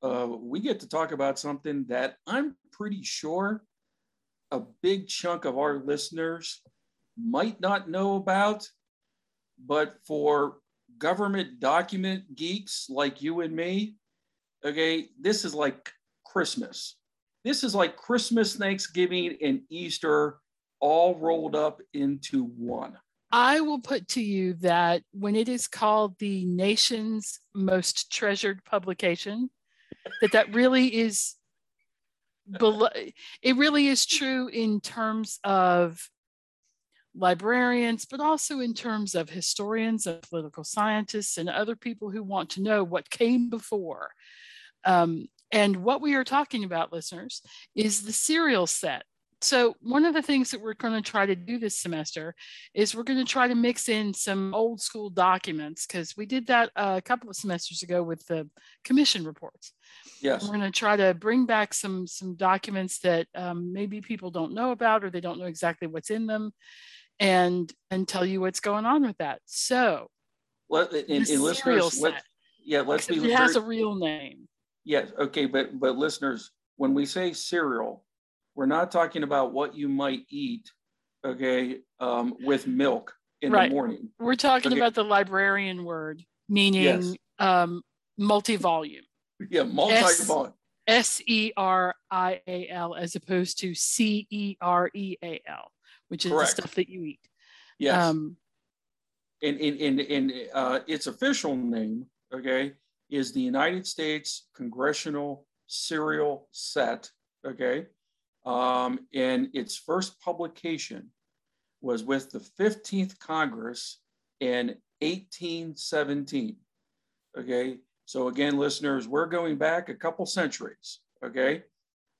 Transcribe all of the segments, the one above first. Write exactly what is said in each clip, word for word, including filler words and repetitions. Uh, we get to talk about something that I'm pretty sure a big chunk of our listeners might not know about, but for government document geeks like you and me, okay, this is like Christmas. This is like Christmas, Thanksgiving, and Easter all rolled up into one. I will put to you that when it is called the nation's most treasured publication, that that really is, below, it really is true in terms of librarians, but also in terms of historians and political scientists and other people who want to know what came before. Um, and what we are talking about, listeners, is the serial set. So one of the things that we're going to try to do this semester is we're going to try to mix in some old school documents, because we did that a couple of semesters ago with the commission reports. Yes. We're going to try to bring back some, some documents that um, maybe people don't know about, or they don't know exactly what's in them, and and tell you what's going on with that. So well, and, and listeners, let, yeah, let's be it has very, a real name. Yes. Okay. But, but listeners, when we say cereal, we're not talking about what you might eat, okay, um, with milk in right. the morning. We're talking okay. about the librarian word, meaning yes. um, multi-volume. Yeah, multi-volume. S E R I A L as opposed to C E R E A L, which is correct. The stuff that you eat. Yes. Um, and and, and, and uh, its official name, okay, is the United States Congressional Serial Set, okay? Um, and its first publication was with the fifteenth Congress in eighteen seventeen, okay? So again, listeners, we're going back a couple centuries, okay?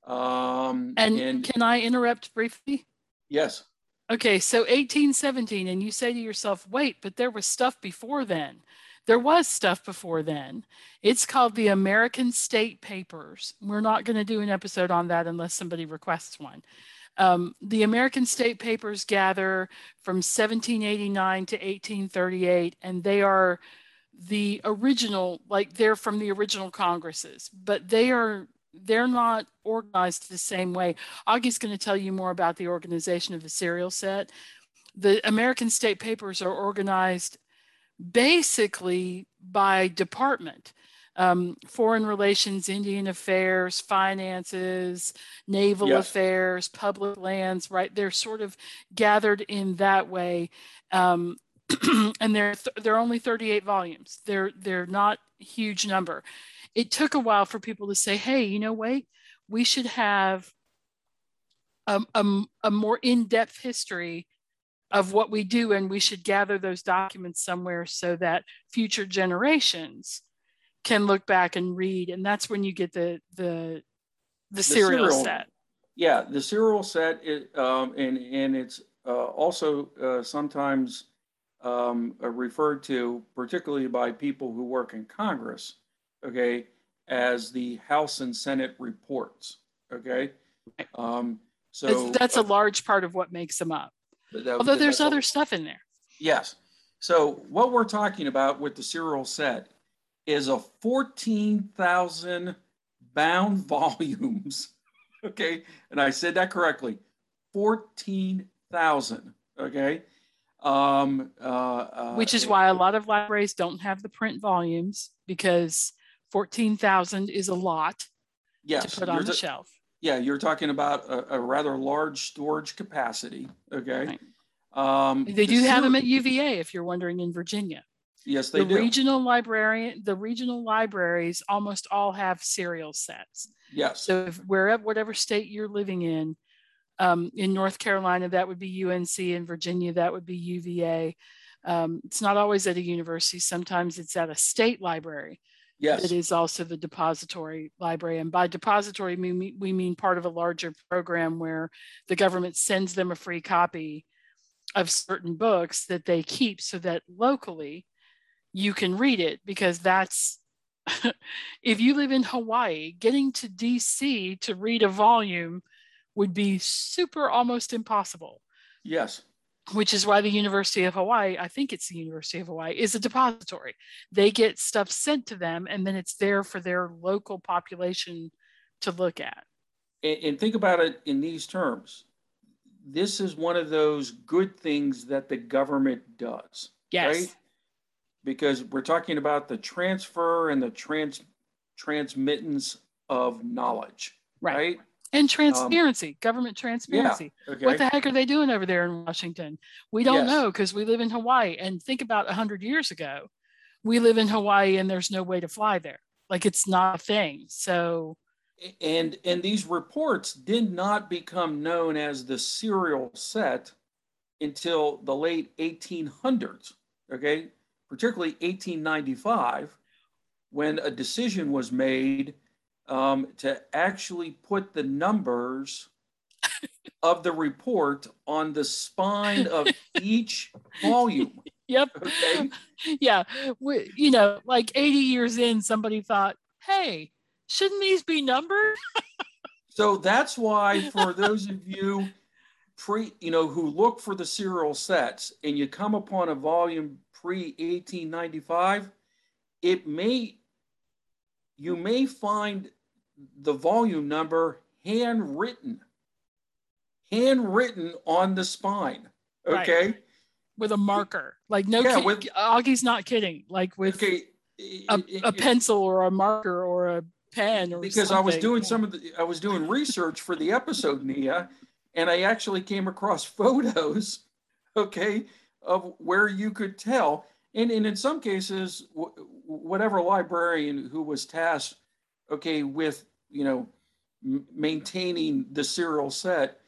Um, and, and can I interrupt briefly? Yes. Okay, so eighteen seventeen, and you say to yourself, wait, but there was stuff before then. There was stuff before then. It's called the American State Papers. We're not going to do an episode on that unless somebody requests one. Um, the American State Papers gather from seventeen eighty-nine to eighteen thirty-eight, and they are the original, like they're from the original Congresses, but they are they're not organized the same way. Augie's going to tell you more about the organization of the serial set. The American State Papers are organized basically by department, um, foreign relations, Indian affairs, finances, naval yes. affairs, public lands, right? They're sort of gathered in that way. Um, and they're, th- they're only thirty-eight volumes. They're, they're not a huge number. It took a while for people to say, hey, you know, wait, we should have a, a, a more in-depth history of what we do, and we should gather those documents somewhere so that future generations can look back and read. And that's when you get the the the, the serial set. Yeah, the serial set, is, um, and and it's uh, also uh, sometimes um, referred to, particularly by people who work in Congress, okay, as the House and Senate reports. Okay, um, so it's, that's a large part of what makes them up. That, Although there's other stuff in there. Yes. So what we're talking about with the serial set is a fourteen thousand bound volumes. Okay. And I said that correctly. fourteen thousand. Okay. Um, uh, uh, Which is why a lot of libraries don't have the print volumes, because fourteen thousand is a lot yes, to put on the t- shelf. Yeah, you're talking about a, a rather large storage capacity, okay? Right. Um, they do the have ser- them at U V A, if you're wondering, in Virginia. Yes, they the do. Regional librarian, the regional libraries almost all have serial sets. Yes. So if wherever, whatever state you're living in, um, in North Carolina, that would be U N C. In Virginia, that would be U V A. Um, it's not always at a university. Sometimes it's at a state library. Yes. It is also the depository library. And by depository, we mean, we mean part of a larger program where the government sends them a free copy of certain books that they keep so that locally you can read it, because that's, if you live in Hawaii, getting to D C to read a volume would be super, almost impossible. Yes. Which is why the University of Hawaii, I think it's the University of Hawaii, is a depository. They get stuff sent to them, and then it's there for their local population to look at. And, and think about it in these terms. This is one of those good things that the government does. Yes. Right? Because we're talking about the transfer and the trans transmittance of knowledge. Right. Right? And transparency, um, government transparency. Yeah, okay. What the heck are they doing over there in Washington? We don't yes. know, because we live in Hawaii. And think about one hundred years ago, we live in Hawaii and there's no way to fly there. Like, it's not a thing. So, and and these reports did not become known as the serial set until the late eighteen hundreds, okay? Particularly eighteen ninety-five, when a decision was made Um, to actually put the numbers of the report on the spine of each volume. Yep. Okay. Yeah. We, you know, like eighty years in, somebody thought, hey, shouldn't these be numbered? So that's why, for those of you pre, you know, who look for the serial sets and you come upon a volume pre-eighteen ninety-five, it may, you may find the volume number handwritten, handwritten on the spine, okay? Right. With a marker, like no, yeah, kid, with, Augie's not kidding, like with okay, a, it, a pencil or a marker or a pen or because something. I was doing some of the, I was doing research for the episode, Nia, and I actually came across photos, okay, of where you could tell, and, and in some cases, w- whatever librarian who was tasked, okay, with, you know, m- maintaining the serial set.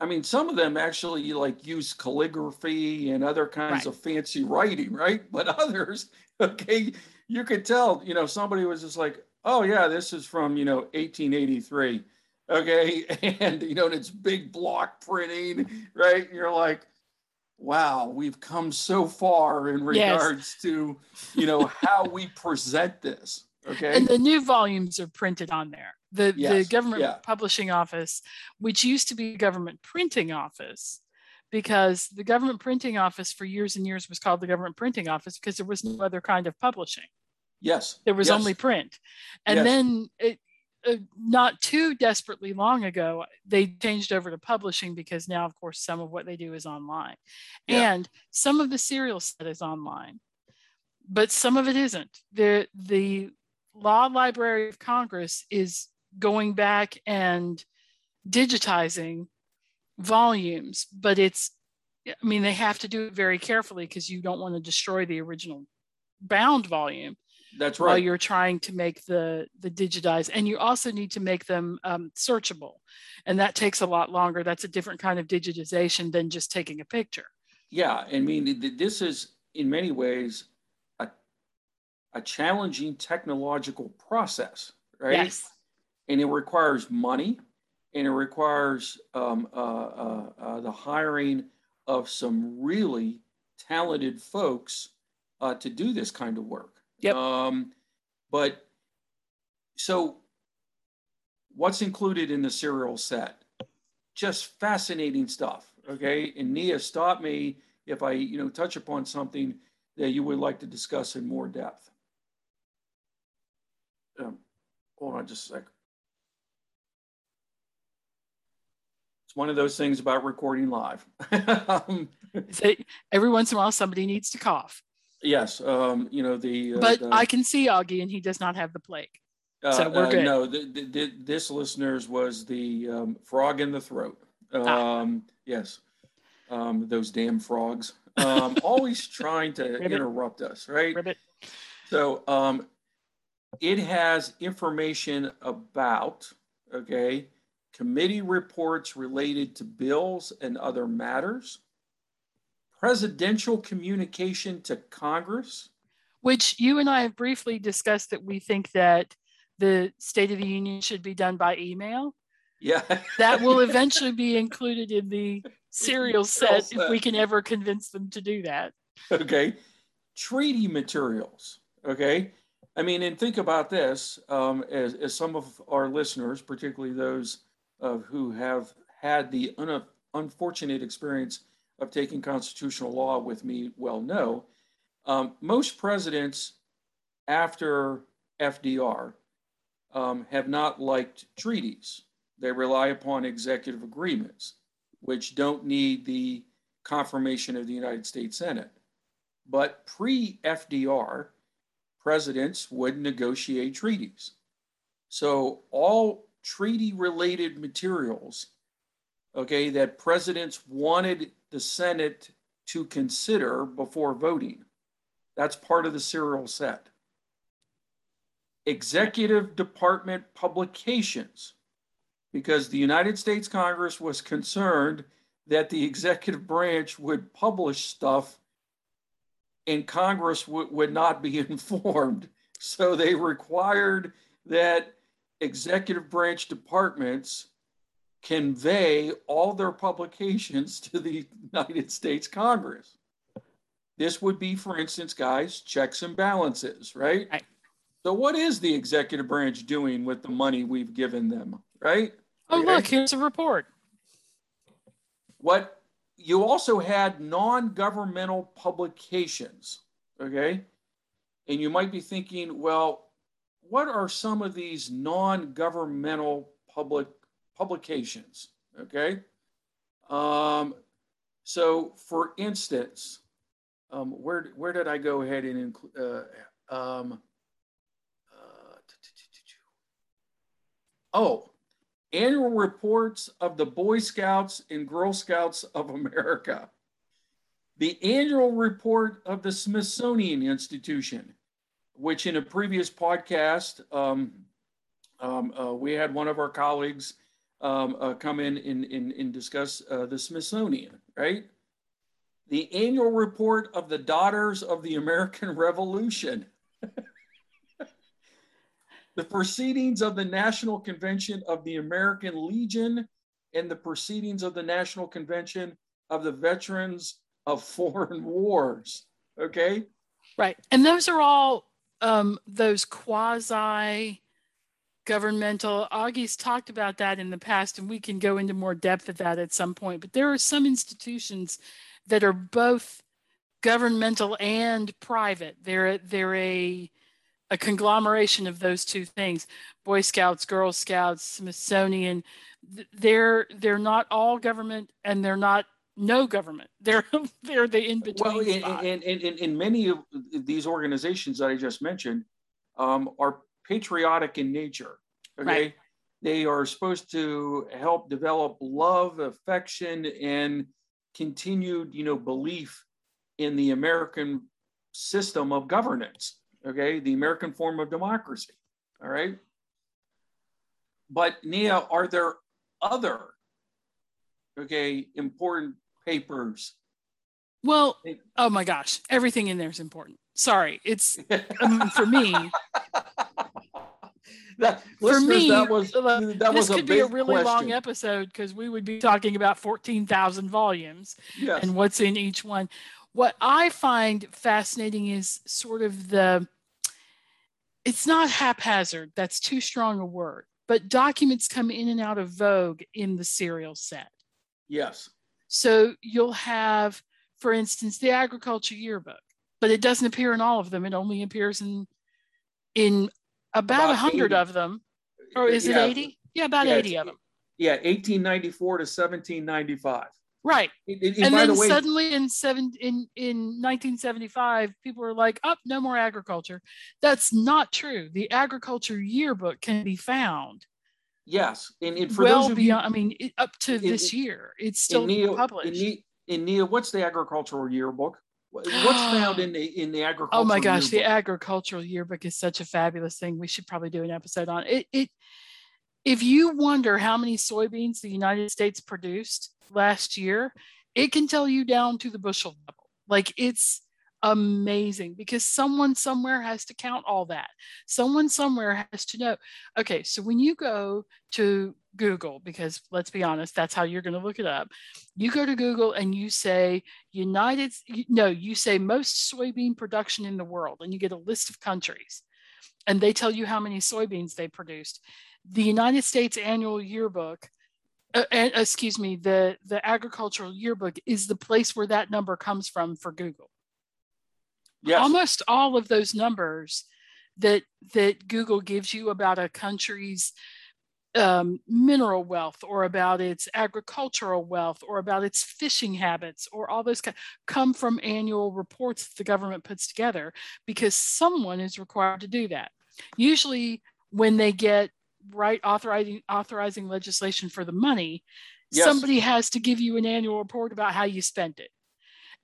I mean, some of them actually like use calligraphy and other kinds right. of fancy writing, right? But others, okay, you could tell, you know, somebody was just like, oh yeah, this is from, you know, eighteen eighty-three, okay? And, you know, and it's big block printing, right? And you're like, wow, we've come so far in regards yes. to, you know, how we present this. Okay. And the new volumes are printed on there. The, yes. the government yeah. publishing office, which used to be government printing office, because the government printing office for years and years was called the government printing office because there was no other kind of publishing. Yes. There was yes. only print. And yes. then it, uh, not too desperately long ago, they changed over to publishing, because now, of course, some of what they do is online. Yeah. And some of the serial set is online, but some of it isn't. The, the Law Library of Congress is going back and digitizing volumes, but it's, I mean, they have to do it very carefully because you don't want to destroy the original bound volume. That's right. While you're trying to make the, the digitized, and you also need to make them um, searchable, and that takes a lot longer. That's a different kind of digitization than just taking a picture. Yeah, I mean, this is in many ways a, a challenging technological process, right? Yes. And it requires money, and it requires um, uh, uh, uh, the hiring of some really talented folks uh, to do this kind of work. Yep. Um, but so what's included in the serial set? Just fascinating stuff. Okay. And Nia, stop me if I, you know, touch upon something that you would like to discuss in more depth. Um, hold on just a sec. It's one of those things about recording live. um, Every once in a while, somebody needs to cough. Yes, um, you know, the... Uh, but the, I can see Augie, and he does not have the plague. Uh, so we're uh, good. No, the, the, the, this listener's was the um, frog in the throat. Um, ah. Yes, um, those damn frogs. Um, always trying to Ribbit. interrupt us, right? Ribbit. So um, it has information about, okay, committee reports related to bills and other matters. Presidential communication to Congress. which you and I have briefly discussed that we think that the State of the Union should be done by email. Yeah. That will eventually be included in the serial set if we can ever convince them to do that. Okay. Treaty materials. Okay. I mean, and think about this, um, as, as some of our listeners, particularly those uh, who have had the un- unfortunate experience of taking constitutional law with me well know, um, most presidents after F D R um, have not liked treaties. They rely upon executive agreements, which don't need the confirmation of the United States Senate. But pre-F D R, presidents would negotiate treaties. So all treaty-related materials, okay, that presidents wanted the Senate to consider before voting, that's part of the serial set. Executive Department publications, because the United States Congress was concerned that the executive branch would publish stuff and Congress w- would not be informed. So they required that executive branch departments convey all their publications to the United States Congress. This would be, for instance, guys, checks and balances, right? right. So what is the executive branch doing with the money we've given them, right? Oh, okay. Look, here's a report. What you also had non-governmental publications, okay? And you might be thinking, well, what are some of these non-governmental public publications, okay? Um, so, for instance, um, where where did I go ahead and include? Uh, um, uh, oh. Annual reports of the Boy Scouts and Girl Scouts of America, the annual report of the Smithsonian Institution, which in a previous podcast, um, um, uh, we had one of our colleagues um, uh, come in and, and, and discuss uh, the Smithsonian, right? The annual report of the Daughters of the American Revolution. The proceedings of the National Convention of the American Legion and the proceedings of the National Convention of the Veterans of Foreign Wars, okay? Right, and those are all um, those quasi-governmental, Augie's talked about that in the past, and we can go into more depth of that at some point, but there are some institutions that are both governmental and private. They're, they're a... a conglomeration of those two things, Boy Scouts, Girl Scouts, Smithsonian. They're they're not all government, and they're not no government. They're they're the in between. Well, and and and and many of these organizations that I just mentioned um, are patriotic in nature. Okay, right. They are supposed to help develop love, affection, and continued, you know, belief in the American system of governance. Okay, the American form of democracy, all right? But Nia, are there other, okay, important papers? Well, oh my gosh, everything in there is important. Sorry, it's, I mean, for me. that, for me, that was, that this was could a be a really question. Long episode because we would be talking about fourteen thousand volumes yes. and what's in each one. What I find fascinating is sort of the, it's not haphazard, that's too strong a word, but documents come in and out of vogue in the serial set. Yes. So you'll have, for instance, the agriculture yearbook, but it doesn't appear in all of them. It only appears in in about one hundred of them. Or is it eighty? Yeah, about eighty of them. Yeah, eighteen ninety-four to seventeen ninety-five. Right. It, it, and then the way, suddenly in seven in, in nineteen seventy-five, people are like, oh, no more agriculture. That's not true. The agriculture yearbook can be found. Yes. And, and for well those of beyond, you, I mean, it, up to it, this it, year, it's still Nia, published. And Nia, what's the agricultural yearbook? What's found in the in the agricultural Oh my gosh, yearbook? The agricultural yearbook is such a fabulous thing. We should probably do an episode on it. It, it if you wonder how many soybeans the United States produced last year, it can tell you down to the bushel level. Like it's amazing, because someone somewhere has to count all that. Someone somewhere has to know. Okay, so when you go to Google, because let's be honest, that's how you're going to look it up. You go to Google and you say United, no, you say most soybean production in the world, and you get a list of countries, and they tell you how many soybeans they produced. The United States annual yearbook, uh, and, excuse me, the, the agricultural yearbook is the place where that number comes from for Google. Yes. Almost all of those numbers that, that Google gives you about a country's Um, mineral wealth, or about its agricultural wealth, or about its fishing habits, or all those kind, come from annual reports that the government puts together, because someone is required to do that. Usually when they get right authorizing authorizing legislation for the money, yes, somebody has to give you an annual report about how you spent it,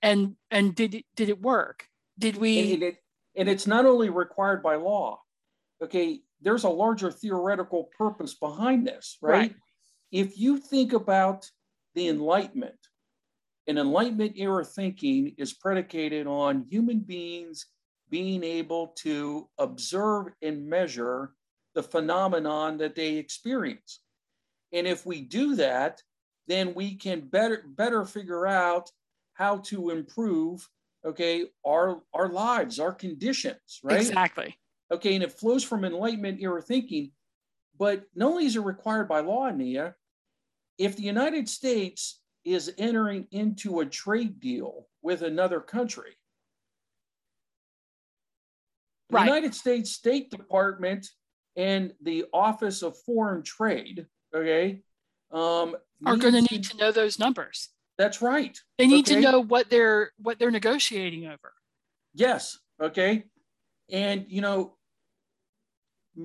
and and did it, did it work? Did we? And, it, and it's not only required by law. Okay, there's a larger theoretical purpose behind this, right? right? If you think about the Enlightenment, an Enlightenment era thinking is predicated on human beings being able to observe and measure the phenomenon that they experience. And if we do that, then we can better, better figure out how to improve, okay, our, our lives, our conditions, right? Exactly. Okay, and it flows from Enlightenment era thinking, but not only is it required by law, Nia, if the United States is entering into a trade deal with another country, right, the United States State Department and the Office of Foreign Trade, okay, um, are going to need to know those numbers. That's right. They need okay? to know what they're what they're negotiating over. Yes. Okay. And you know,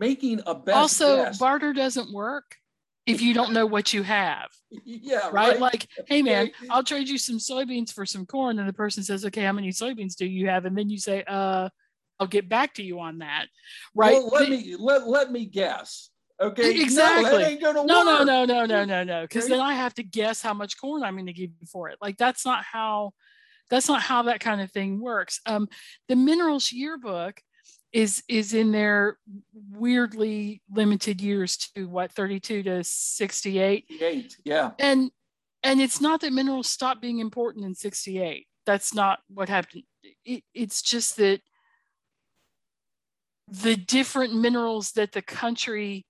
making a best also guess. Barter doesn't work if you don't know what you have. Yeah, right? right? Like, hey man, I'll trade you some soybeans for some corn, and the person says, okay, how many soybeans do you have? And then you say, uh, I'll get back to you on that, right? Well, let they, me let let me guess. Okay, exactly. No, that ain't gonna no, work. no, no, no, no, no, no, because okay. then I have to guess how much corn I'm going to give you for it. Like, that's not how that's not how that kind of thing works. Um, the Minerals Yearbook is is in their weirdly limited years to what, thirty-two to sixty-eight. Eight, yeah. And and it's not that minerals stopped being important in sixty-eight. That's not what happened. It, it's just that the different minerals that the country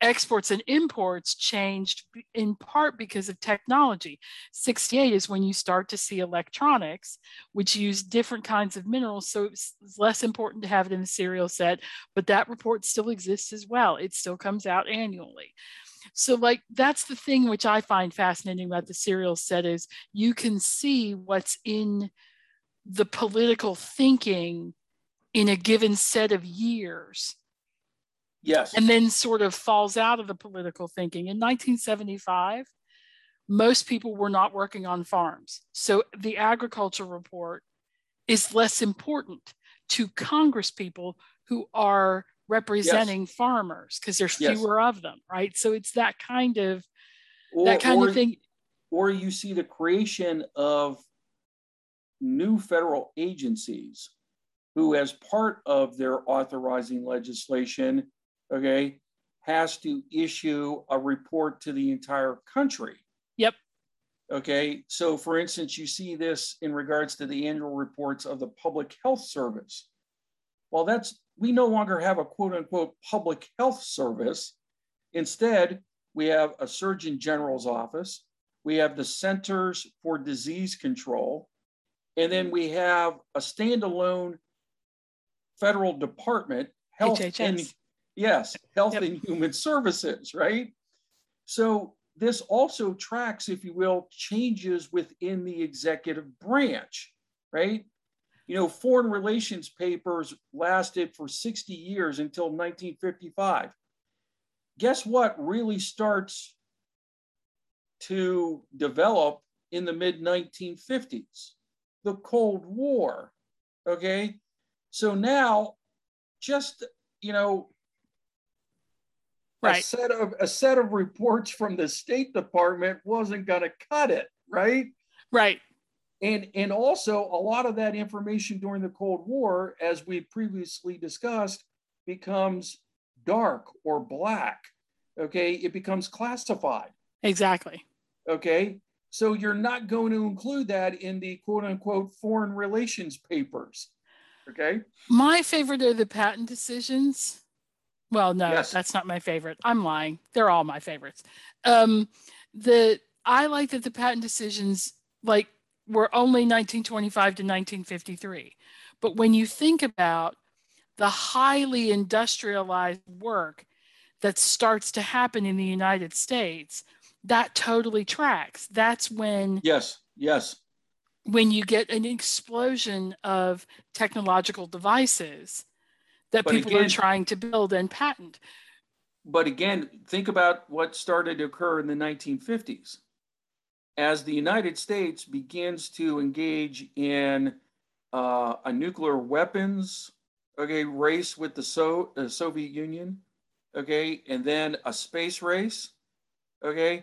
exports and imports changed, in part because of technology. sixty-eight is when you start to see electronics, which use different kinds of minerals, so it's less important to have it in the cereal set, but that report still exists as well. It still comes out annually. So like, that's the thing which I find fascinating about the cereal set, is you can see what's in the political thinking in a given set of years. Yes. And then sort of falls out of the political thinking. In nineteen seventy-five, most people were not working on farms. So the agriculture report is less important to Congress people who are representing yes. farmers, because there's fewer yes. of them, right? So it's that kind of or, that kind or, of thing. Or you see the creation of new federal agencies who, as part of their authorizing legislation, okay, has to issue a report to the entire country. Yep. Okay, so for instance, you see this in regards to the annual reports of the Public Health Service. Well, that's, we no longer have a quote unquote public health service. Instead, we have a Surgeon General's office, we have the Centers for Disease Control, and then we have a standalone federal department, health H H S. and Yes, Health yep. and Human Services, right? So this also tracks, if you will, changes within the executive branch, right? You know, foreign relations papers lasted for sixty years until nineteen fifty-five. Guess what really starts to develop in the mid nineteen fifties? The Cold War, okay? So now, just, you know, Right. A set of a set of reports from the State Department wasn't going to cut it, right? Right. And, and also a lot of that information during the Cold War, as we previously discussed, becomes dark or black, okay? It becomes classified. Exactly. Okay, so you're not going to include that in the quote unquote foreign relations papers, okay? My favorite are the patent decisions. Well, no, yes. That's not my favorite. I'm lying. They're all my favorites. Um, the I like that the patent decisions, like, were only nineteen twenty-five to nineteen fifty-three. But when you think about the highly industrialized work that starts to happen in the United States, that totally tracks. That's when, yes, yes, when you get an explosion of technological devices that but people again, are trying to build and patent. But again, think about what started to occur in the nineteen fifties. As the United States begins to engage in uh, a nuclear weapons okay, race with the, so- the Soviet Union, okay, and then a space race, okay,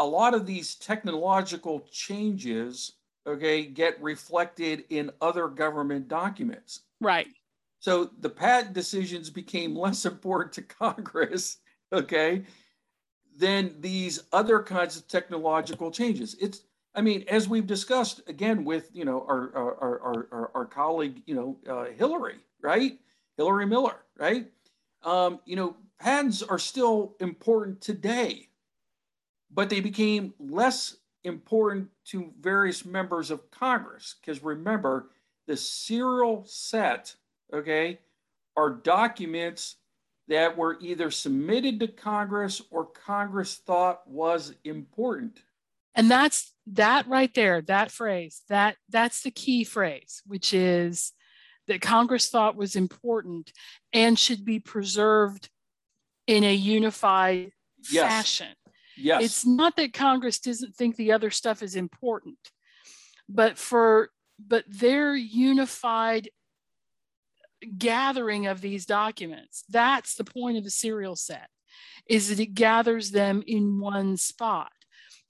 a lot of these technological changes, okay, get reflected in other government documents. Right. So the patent decisions became less important to Congress, okay, than these other kinds of technological changes. It's, I mean, as we've discussed again with, you know, our our our our, our colleague, you know, uh, Hillary, right? Hillary Miller, right? Um, you know, patents are still important today, but they became less important to various members of Congress because remember the serial set. Okay, are documents that were either submitted to Congress or Congress thought was important. And that's that right there, that phrase, that that's the key phrase, which is that Congress thought was important and should be preserved in a unified yes. fashion. Yes. It's not that Congress doesn't think the other stuff is important, but for but their unified gathering of these documents, that's the point of the serial set, is that it gathers them in one spot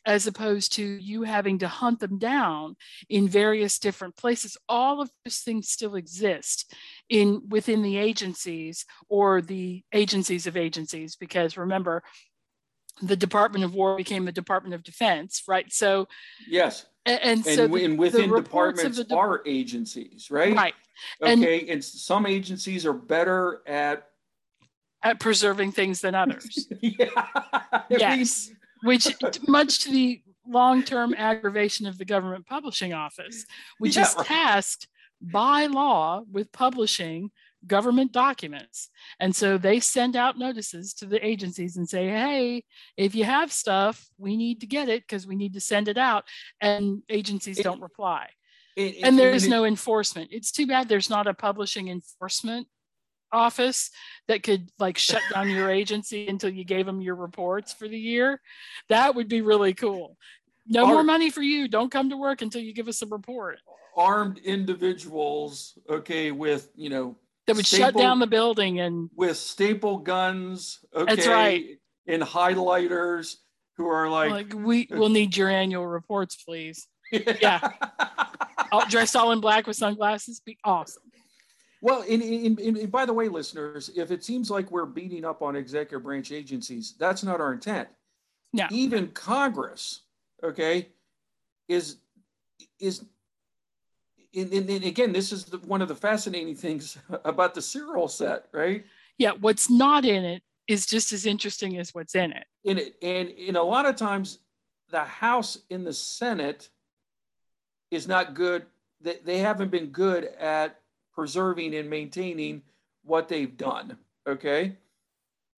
as opposed to you having to hunt them down in various different places. All of those things still exist in within the agencies or the agencies of agencies, because remember the Department of War became the Department of Defense, right? So yes. And, and, and, so the, and within departments de- are agencies, right? Right. Okay, and, and some agencies are better at at preserving things than others. yeah. Yes, mean... which much to the long-term aggravation of the government publishing office, which yeah, is tasked right. by law with publishing government documents. And so they send out notices to the agencies and say, hey, if you have stuff, we need to get it because we need to send it out. And agencies it, don't reply. It, it, and there it, is it, no enforcement. It's too bad there's not a publishing enforcement office that could like shut down your agency until you gave them your reports for the year. That would be really cool. No armed, more money for you. Don't come to work until you give us a report. Armed individuals, okay, with, you know, that would staple, shut down the building and with staple guns, okay, that's right, and highlighters who are like, like we will need your annual reports, please. Yeah, all, dressed all in black with sunglasses, be awesome. Well, and, and, and, and by the way, listeners, if it seems like we're beating up on executive branch agencies, that's not our intent. No, even Congress, okay, is is. And, and, and again, this is the, one of the fascinating things about the serial set, right? Yeah, what's not in it is just as interesting as what's in it. In it, and in a lot of times, the House in the Senate is not good. They, they haven't been good at preserving and maintaining what they've done. Okay,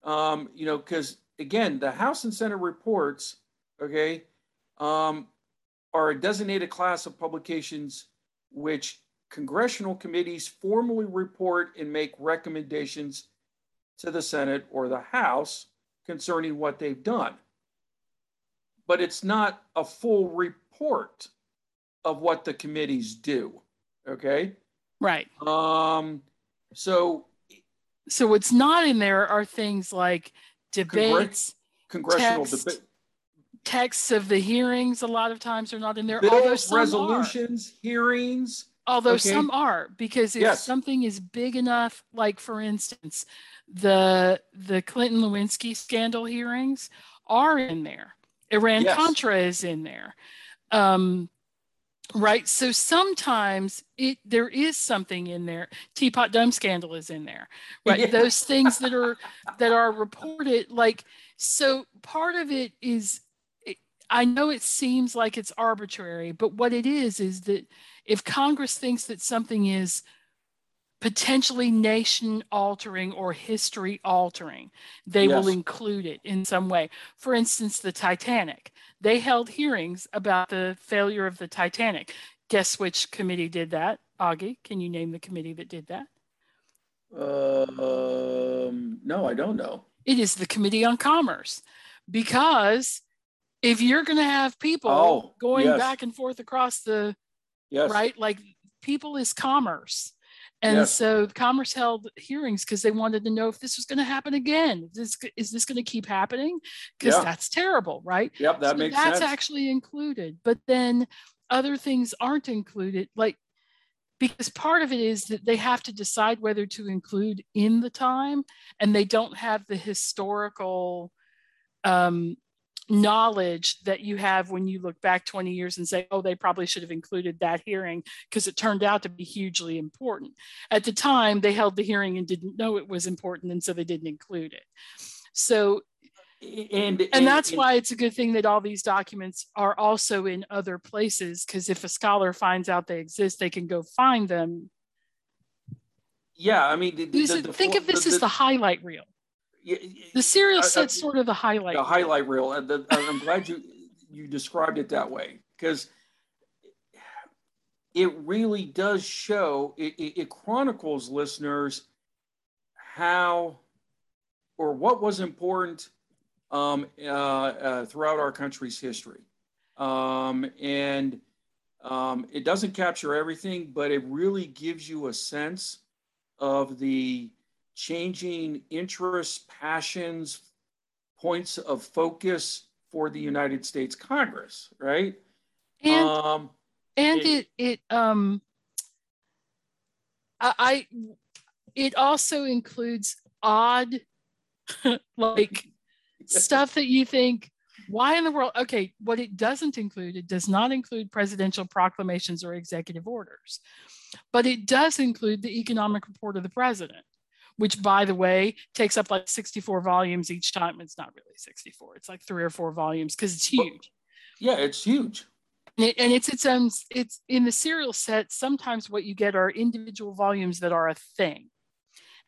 um, you know, because again, the House and Senate reports, okay, um, are a designated class of publications which congressional committees formally report and make recommendations to the Senate or the House concerning what they've done. But it's not a full report of what the committees do, okay? Right. Um, so... So what's not in there are things like debates, congr- Congressional debate. texts of the hearings a lot of times are not in there. Bill, although some resolutions, are. hearings. Although okay. some are, because if yes. something is big enough, like for instance, the the Clinton-Lewinsky scandal hearings are in there. Iran-Contra yes. is in there. Um, right. So sometimes it there is something in there. Teapot Dome scandal is in there. Right. Yeah. Those things that are that are reported, like, so part of it is, I know it seems like it's arbitrary, but what it is is that if Congress thinks that something is potentially nation altering or history altering, they yes. will include it in some way. For instance, the Titanic. They held hearings about the failure of the Titanic. Guess which committee did that? Augie, can you name the committee that did that? Uh, um, no, I don't know. It is the Committee on Commerce, because if you're going to have people oh, going yes. back and forth across the, yes. right, like people is commerce. And yes. so Commerce held hearings because they wanted to know if this was going to happen again. This, is this going to keep happening? Because yeah. that's terrible, right? Yep, that so makes that's sense. That's actually included. But then other things aren't included, like, because part of it is that they have to decide whether to include in the time, and they don't have the historical um, knowledge that you have when you look back twenty years and say, oh, they probably should have included that hearing because it turned out to be hugely important. At the time, they held the hearing and didn't know it was important, and so they didn't include it. So, and, and, and that's and, why it's a good thing that all these documents are also in other places, because if a scholar finds out they exist, they can go find them. Yeah, I mean, the, the, the, the, think the, of this the, as the, the highlight reel. The serial set's uh, sort of the highlight. The reel. highlight reel. And the, I'm glad you you described it that way, because it really does show, it, it, it chronicles, listeners, how or what was important um, uh, uh, throughout our country's history. Um, and um, it doesn't capture everything, but it really gives you a sense of the changing interests, passions, points of focus for the United States Congress, right? And um, and it it, it um I it also includes odd like stuff that you think, why in the world? Okay, what it doesn't include, it does not include presidential proclamations or executive orders, but it does include the economic report of the president, which, by the way, takes up like sixty-four volumes each time. It's not really sixty-four. It's like three or four volumes because it's huge. Yeah, it's huge. And, it, and it's its own, it's in the serial set, sometimes what you get are individual volumes that are a thing.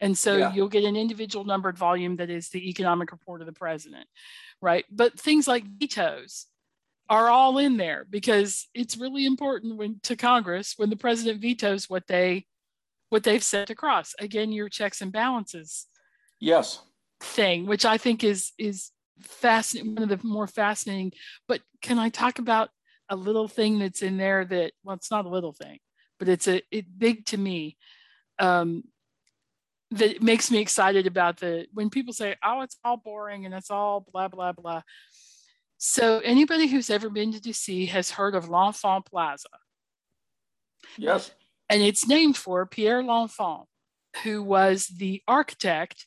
And so yeah. you'll get an individual numbered volume that is the economic report of the president, right? But things like vetoes are all in there because it's really important when to Congress when the president vetoes what they what they've sent across. Again, your checks and balances yes. thing, which I think is is fascinating, one of the more fascinating. But can I talk about a little thing that's in there that, well, it's not a little thing, but it's a it big to me, um, that makes me excited about the, when people say, oh, it's all boring and it's all blah, blah, blah. So anybody who's ever been to D C has heard of L'Enfant Plaza. Yes. And it's named for Pierre L'Enfant, who was the architect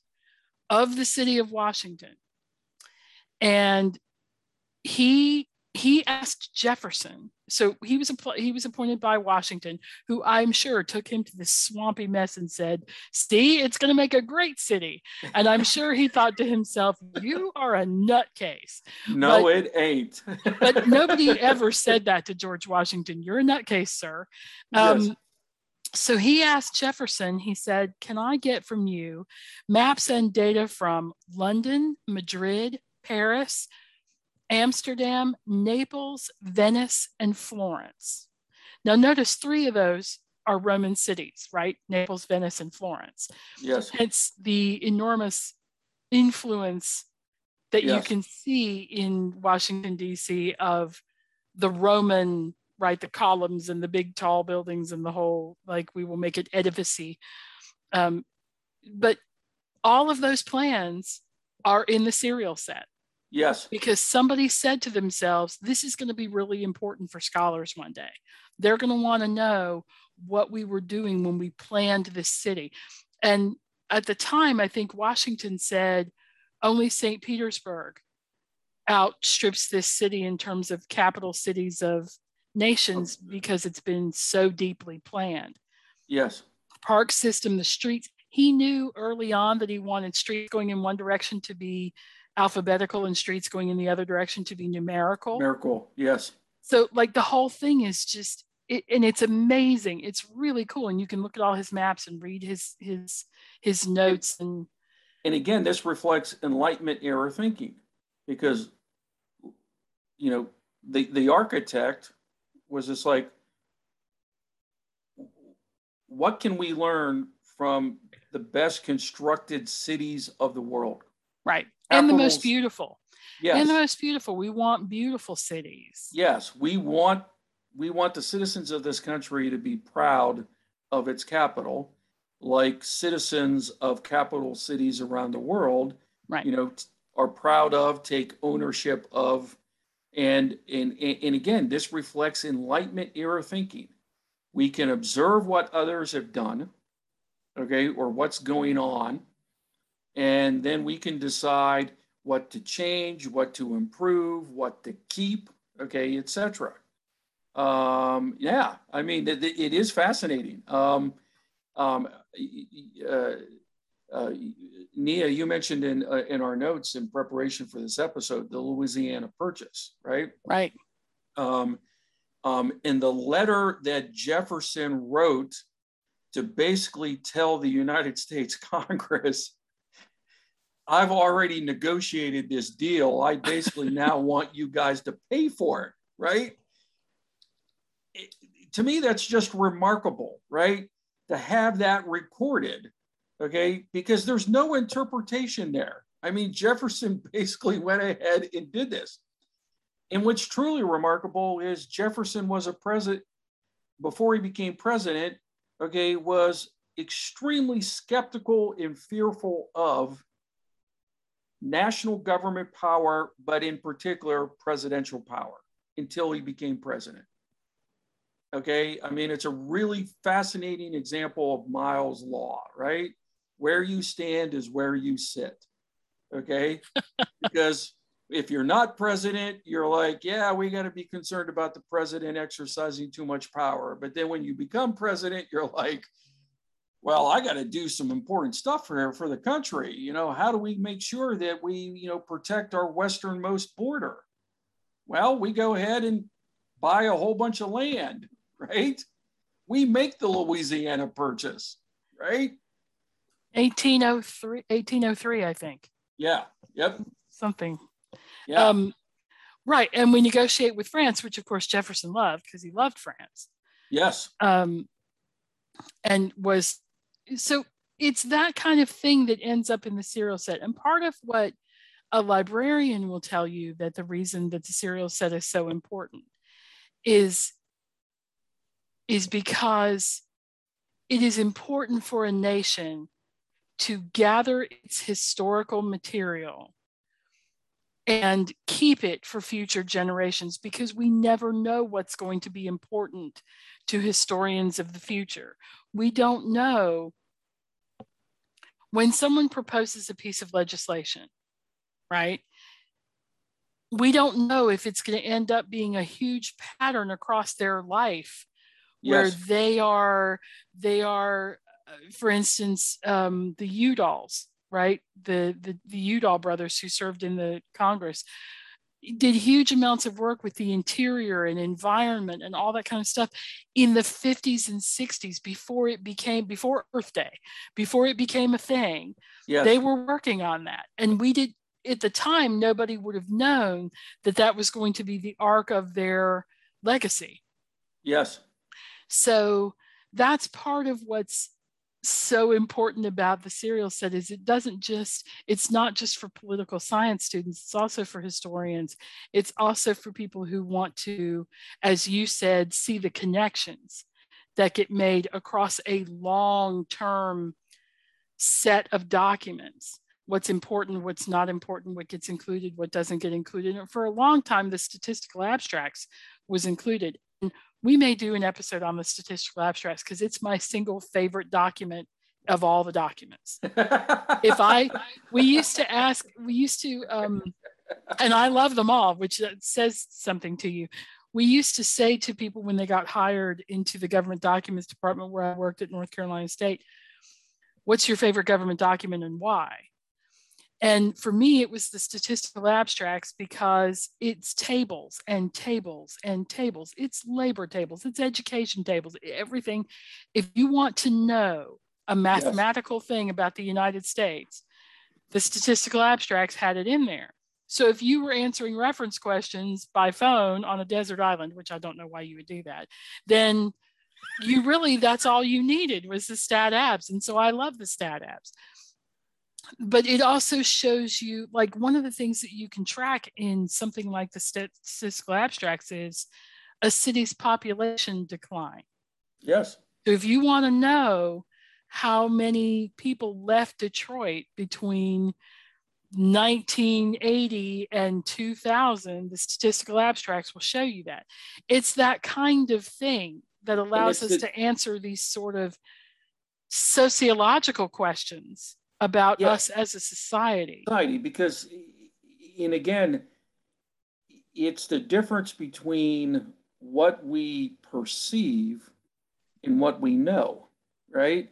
of the city of Washington. And he he asked Jefferson. So he was he was appointed by Washington, who I'm sure took him to this swampy mess and said, see, it's going to make a great city. And I'm sure he thought to himself, you are a nutcase. No, but, it ain't. But nobody ever said that to George Washington. You're a nutcase, sir. Um, yes. So he asked Jefferson, he said, can I get from you maps and data from London, Madrid, Paris, Amsterdam, Naples, Venice, and Florence? Now notice three of those are Roman cities, right? Naples, Venice, and Florence. Yes. Hence the enormous influence that yes. you can see in Washington, D C of the Roman, right, the columns and the big tall buildings and the whole, like, we will make it edifice-y. Um, but all of those plans are in the serial set. Yes. Because somebody said to themselves, this is going to be really important for scholars one day. They're going to want to know what we were doing when we planned this city. And at the time, I think Washington said only Saint Petersburg outstrips this city in terms of capital cities of nations because it's been so deeply planned. Yes. Park system, the streets. He knew early on that he wanted streets going in one direction to be alphabetical and streets going in the other direction to be numerical. Numerical, yes. So like the whole thing is just, it, and it's amazing. It's really cool. And you can look at all his maps and read his his his notes. And, and again, this reflects Enlightenment era thinking because, you know, the, the architect was just like, what can we learn from the best constructed cities of the world? Right. And the most beautiful. Yes. And the most beautiful. We want beautiful cities. Yes. We want we want the citizens of this country to be proud of its capital, like citizens of capital cities around the world, right, you know, are proud of, take ownership of. And, and, and again, this reflects Enlightenment era thinking. We can observe what others have done, okay, or what's going on. And then we can decide what to change, what to improve, what to keep, okay, et cetera. Um, yeah, I mean, th- th- it is fascinating. Um, um, uh, uh, Nia, you mentioned in uh, in our notes in preparation for this episode, the Louisiana Purchase, right? Right. Um, um, and the letter that Jefferson wrote to basically tell the United States Congress, I've already negotiated this deal. I basically now want you guys to pay for it, right? It, to me, that's just remarkable, right? To have that recorded, okay? Because there's no interpretation there. I mean, Jefferson basically went ahead and did this. And what's truly remarkable is Jefferson was a president, before he became president, okay, was extremely skeptical and fearful of national government power, but in particular, presidential power until he became president. Okay, I mean, it's a really fascinating example of Miles' Law, right? Where you stand is where you sit, okay? Because if you're not president, you're like, yeah, we gotta be concerned about the president exercising too much power. But then when you become president, you're like, well, I got to do some important stuff for for the country. You know, how do we make sure that we, you know, protect our westernmost border? Well, we go ahead and buy a whole bunch of land, right? We make the Louisiana Purchase, right? eighteen oh three, eighteen oh three, I think. Yeah. Yep. Something. Yeah. Um, right. And we negotiate with France, which of course Jefferson loved because he loved France. Yes. Um, and was. So it's that kind of thing that ends up in the serial set. And part of what a librarian will tell you that the reason that the serial set is so important is, is because it is important for a nation to gather its historical material and keep it for future generations, because we never know what's going to be important to historians of the future. We don't know when someone proposes a piece of legislation, right? We don't know if it's going to end up being a huge pattern across their life, where yes. they are, they are, for instance, um, the Udalls, right? The, the, the Udall brothers who served in the Congress did huge amounts of work with the interior and environment and all that kind of stuff in the fifties and sixties before it became, before Earth Day, before it became a thing. Yes. They were working on that. And we did, at the time, nobody would have known that that was going to be the arc of their legacy. Yes. So that's part of what's so important about the serial set is it doesn't just, it's not just for political science students, it's also for historians. It's also for people who want to, as you said, see the connections that get made across a long-term set of documents what's important, what's not important, what gets included, what doesn't get included. And for a long time, the statistical abstracts was included. And we may do an episode on the statistical abstracts because it's my single favorite document of all the documents. If I, we used to ask, we used to, um, and I love them all, which says something to you. We used to say to people when they got hired into the government documents department where I worked at North Carolina State, what's your favorite government document and why? And for me, it was the statistical abstracts because it's tables and tables and tables. It's labor tables, it's education tables, everything. If you want to know a mathematical yes. thing about the United States, the statistical abstracts had it in there. So if you were answering reference questions by phone on a desert island, which I don't know why you would do that, then you really, that's all you needed was the stat abs. And so I love the stat abs. But it also shows you, like, one of the things that you can track in something like the statistical abstracts is a city's population decline. Yes. So if you want to know how many people left Detroit between nineteen eighty and two thousand, the statistical abstracts will show you that. It's that kind of thing that allows us the, to answer these sort of sociological questions about yeah, us as a society. Society, because, and again, it's the difference between what we perceive and what we know, right?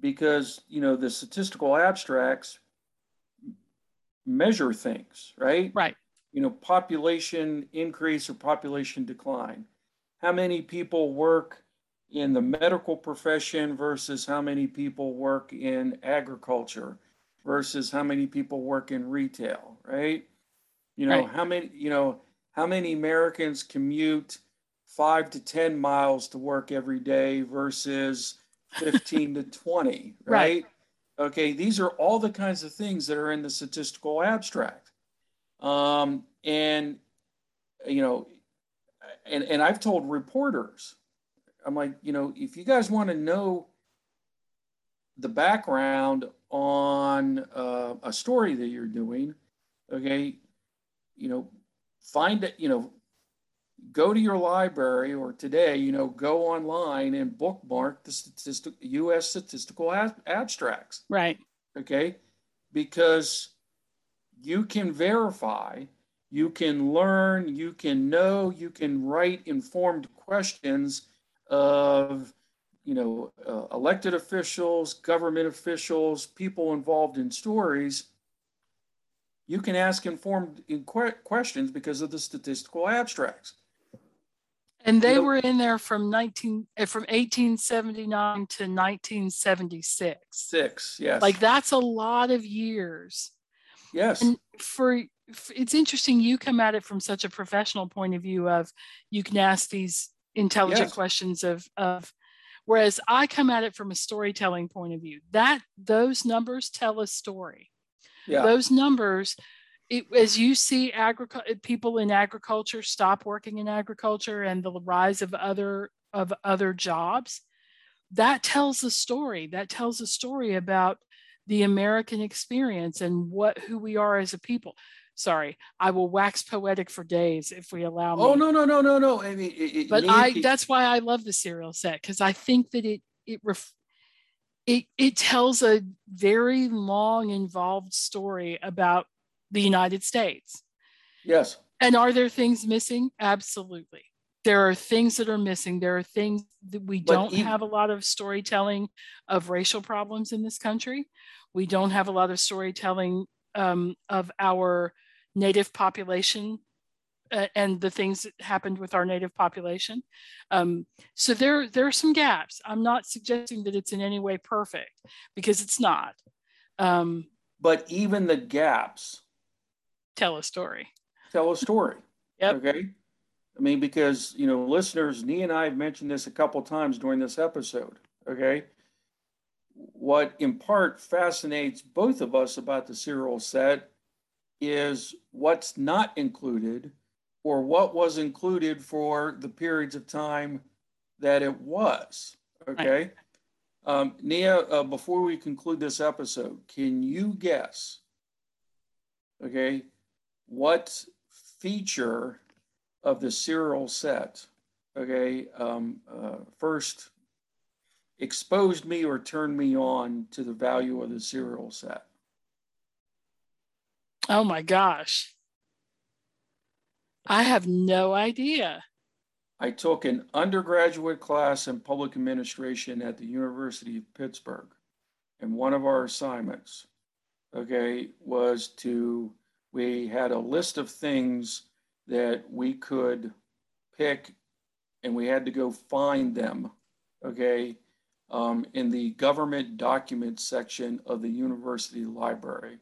Because, you know, the statistical abstracts measure things, right? Right. You know, population increase or population decline. How many people work in the medical profession versus how many people work in agriculture versus how many people work in retail, right? You know, right. how many, you know, how many Americans commute five to ten miles to work every day versus fifteen to twenty, right? Right. Okay, these are all the kinds of things that are in the statistical abstract. Um, and, you know, and, and I've told reporters, I'm like, you know, if you guys want to know the background on uh, a story that you're doing, okay, you know, find it, you know, go to your library or today, you know, go online and bookmark the statistic, U S statistical ab- abstracts. Right. Okay. Because you can verify, you can learn, you can know, you can write informed questions of, you know, uh, elected officials, government officials, people involved in stories. You can ask informed inqu- questions because of the statistical abstracts. And they were in there from nineteen from eighteen seventy-nine to nineteen seventy-six. Six, yes. Like that's a lot of years. Yes. And for it's interesting you come at it from such a professional point of view of you can ask these intelligent yes. questions of of whereas I come at it from a storytelling point of view. That those numbers tell a story. Yeah. Those numbers It, as you see agric- people in agriculture stop working in agriculture and the rise of other of other jobs, that tells a story. That tells a story about the American experience and what who we are as a people. Sorry, I will wax poetic for days if we allow me. Oh, no, no, no, no, no. I mean, it, but it, I, it, that's why I love the serial set because I think that it it ref- it it tells a very long, involved story about the United States. Yes. And are there things missing? Absolutely. There are things that are missing. There are things that we but don't even, have a lot of storytelling of racial problems in this country. We don't have a lot of storytelling um, of our native population uh, and the things that happened with our native population. Um, so there, there are some gaps. I'm not suggesting that it's in any way perfect because it's not. Um, but even the gaps tell a story. Tell a story. Yep. Okay. I mean, because, you know, listeners, Nia and I have mentioned this a couple of times during this episode. Okay. What in part fascinates both of us about the serial set is what's not included or what was included for the periods of time that it was. Okay. Right. Um, Nia, uh, before we conclude this episode, can you guess, okay, what feature of the serial set, okay, um, uh, first exposed me or turned me on to the value of the serial set? Oh my gosh. I have no idea. I took an undergraduate class in public administration at the University of Pittsburgh. And one of our assignments, okay, was to, we had a list of things that we could pick and we had to go find them, okay, um, in the government documents section of the university library.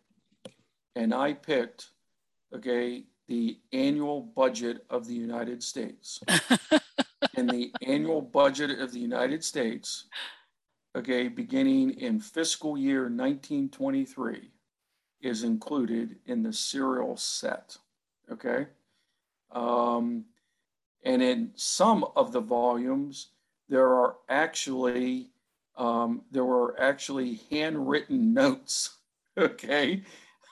And I picked, okay, the annual budget of the United States. And the annual budget of the United States, okay, beginning in fiscal year nineteen twenty-three, is included in the serial set, okay? Um, and in some of the volumes, there are actually, um, there were actually handwritten notes, okay,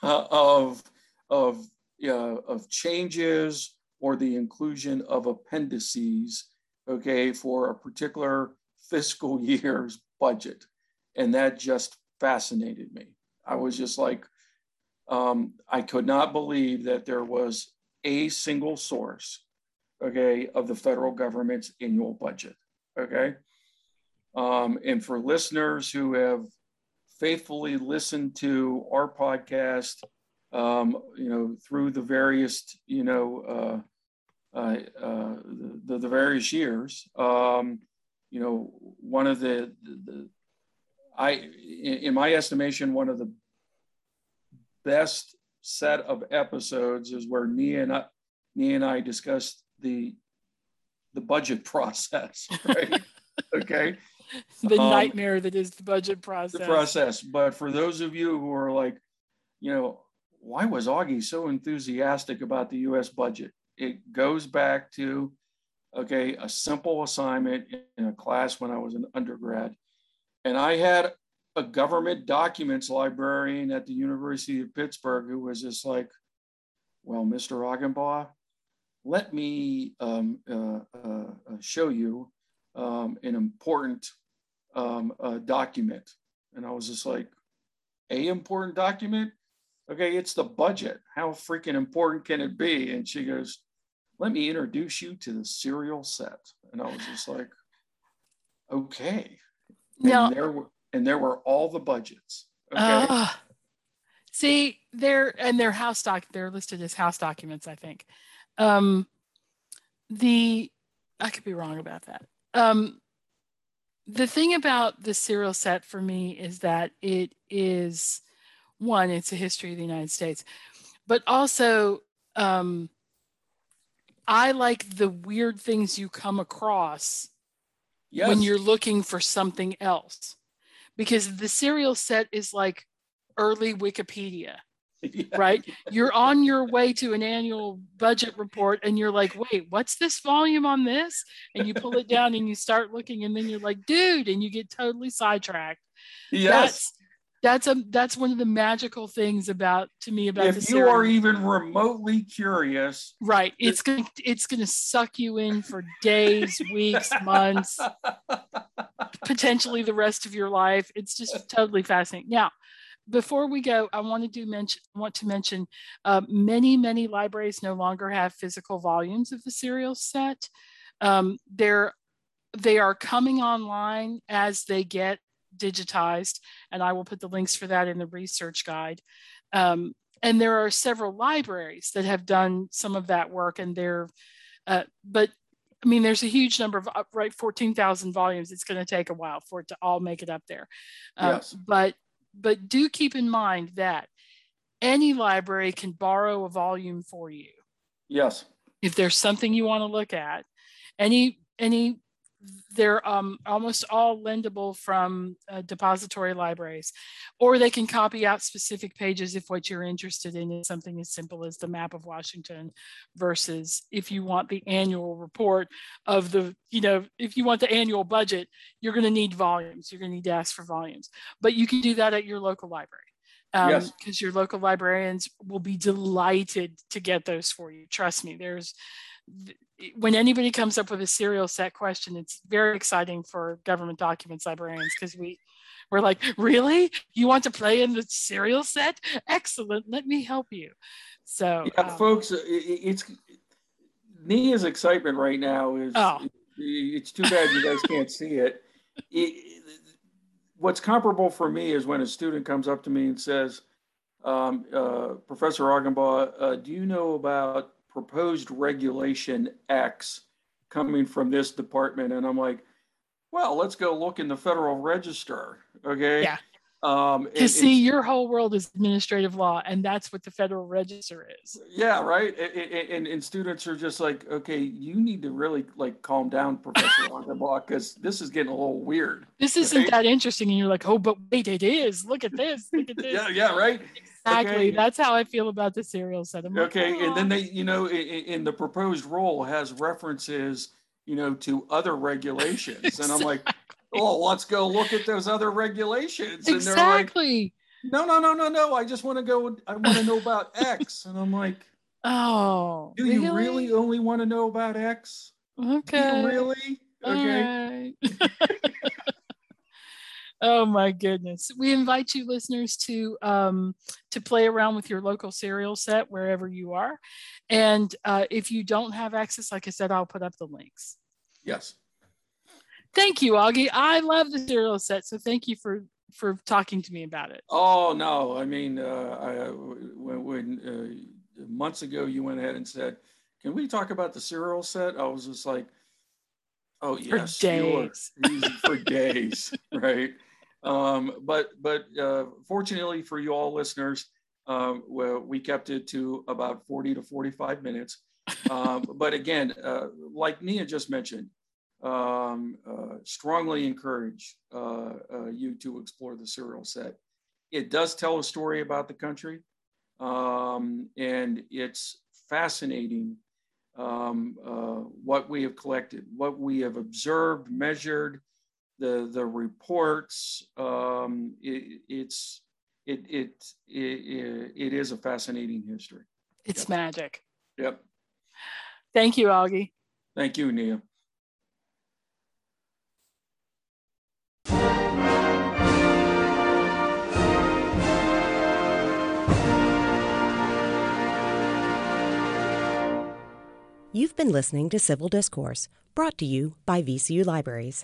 uh, of, of, Uh, of changes or the inclusion of appendices, okay, for a particular fiscal year's budget. And that just fascinated me. I was just like, um, I could not believe that there was a single source, okay, of the federal government's annual budget, okay? Um, and for listeners who have faithfully listened to our podcast, Um, you know, through the various, you know, uh, uh, uh, the, the various years, um, you know, one of the, the, the I, in, in my estimation, one of the best set of episodes is where Nia and I, Nia and I discussed the, the budget process, right? Okay. The um, nightmare that is the budget process. The process. But for those of you who are like, you know, why was Augie so enthusiastic about the U S budget? It goes back to, okay, a simple assignment in a class when I was an undergrad. And I had a government documents librarian at the University of Pittsburgh who was just like, well, Mister Aughenbaugh, let me um, uh, uh, show you um, an important um, uh, document. And I was just like, a important document? Okay, it's the budget. How freaking important can it be? And she goes, let me introduce you to the serial set. And I was just like, okay. And now, there were and there were all the budgets. Okay. Uh, see, they're and they're house doc, they're listed as house documents, I think. Um, the I could be wrong about that. Um, the thing about the serial set for me is that it is, one, it's a history of the United States, but also um, I like the weird things you come across yes. when you're looking for something else, because the serial set is like early Wikipedia, yeah. right? You're on your way to an annual budget report and you're like, wait, what's this volume on this? And you pull it down and you start looking and then you're like, dude, and you get totally sidetracked. Yes. That's, That's a that's one of the magical things about to me about if the serial. If you are even remotely curious, right? It's going it's going to suck you in for days, weeks, months, potentially the rest of your life. It's just totally fascinating. Now, before we go, I want to do mention want to mention uh, many many libraries no longer have physical volumes of the serial set. Um, they're they are coming online as they get digitized, and I will put the links for that in the research guide. Um, and there are several libraries that have done some of that work, and they're, uh, but I mean, there's a huge number of upright fourteen thousand volumes. It's going to take a while for it to all make it up there. Um, yes. But but do keep in mind that any library can borrow a volume for you. Yes. If there's something you want to look at, any any they're um, almost all lendable from uh, depository libraries, or they can copy out specific pages if what you're interested in is something as simple as the map of Washington, versus if you want the annual report of the, you know, if you want the annual budget, you're going to need volumes. You're going to need to ask for volumes, but you can do that at your local library. Um, yes. Because your local librarians will be delighted to get those for you. Trust me, there's, when anybody comes up with a serial set question, it's very exciting for government documents librarians, because we, we're like, really? You want to play in the serial set? Excellent, let me help you. So yeah, um, folks, it's, Nia's excitement right now is, oh. It's too bad you guys can't see it. it What's comparable for me is when a student comes up to me and says, um, uh, Professor Aughenbaugh, uh, do you know about proposed regulation X coming from this department? And I'm like, well, let's go look in the Federal Register, okay? Yeah. Um, to see, your whole world is administrative law, and that's what the Federal Register is. Yeah, right? It, it, and, and students are just like, okay, you need to really like calm down, Professor Aughenbaugh, because this is getting a little weird. This isn't right? that interesting, and you're like, oh, but wait, it is. Look at this. Look at this. yeah, yeah, right? Exactly. Okay. That's how I feel about the serial set. I'm like, okay, oh. And then they, you know, in, in the proposed rule has references, you know, to other regulations, exactly. And I'm like, oh, let's go look at those other regulations. Exactly. And they're like, no, no, no, no, no. I just want to go, I want to know about X. And I'm like, oh, do really? You really only want to know about X? Okay. You really? Okay. All right. Oh my goodness. We invite you listeners to um, to play around with your local serial set wherever you are. And uh, if you don't have access, like I said, I'll put up the links. Yes. Thank you, Augie. I love the serial set, so thank you for for talking to me about it. Oh no, I mean, uh, I, when, when uh, months ago you went ahead and said, "Can we talk about the serial set?" I was just like, "Oh yes, for days, sure. for days, right?" Um, but but uh, fortunately for you all listeners, um, well, we kept it to about forty to forty-five minutes. Um, but again, uh, like Nia just mentioned. Um, uh, strongly encourage uh, uh, you to explore the serial set. It does tell a story about the country, um, and it's fascinating um, uh, what we have collected, what we have observed, measured, the the reports. Um, it, it's it it, it it is a fascinating history. It's yep. magic. Yep. Thank you, Augie. Thank you, Nia. You've been listening to Civil Discourse, brought to you by V C U Libraries.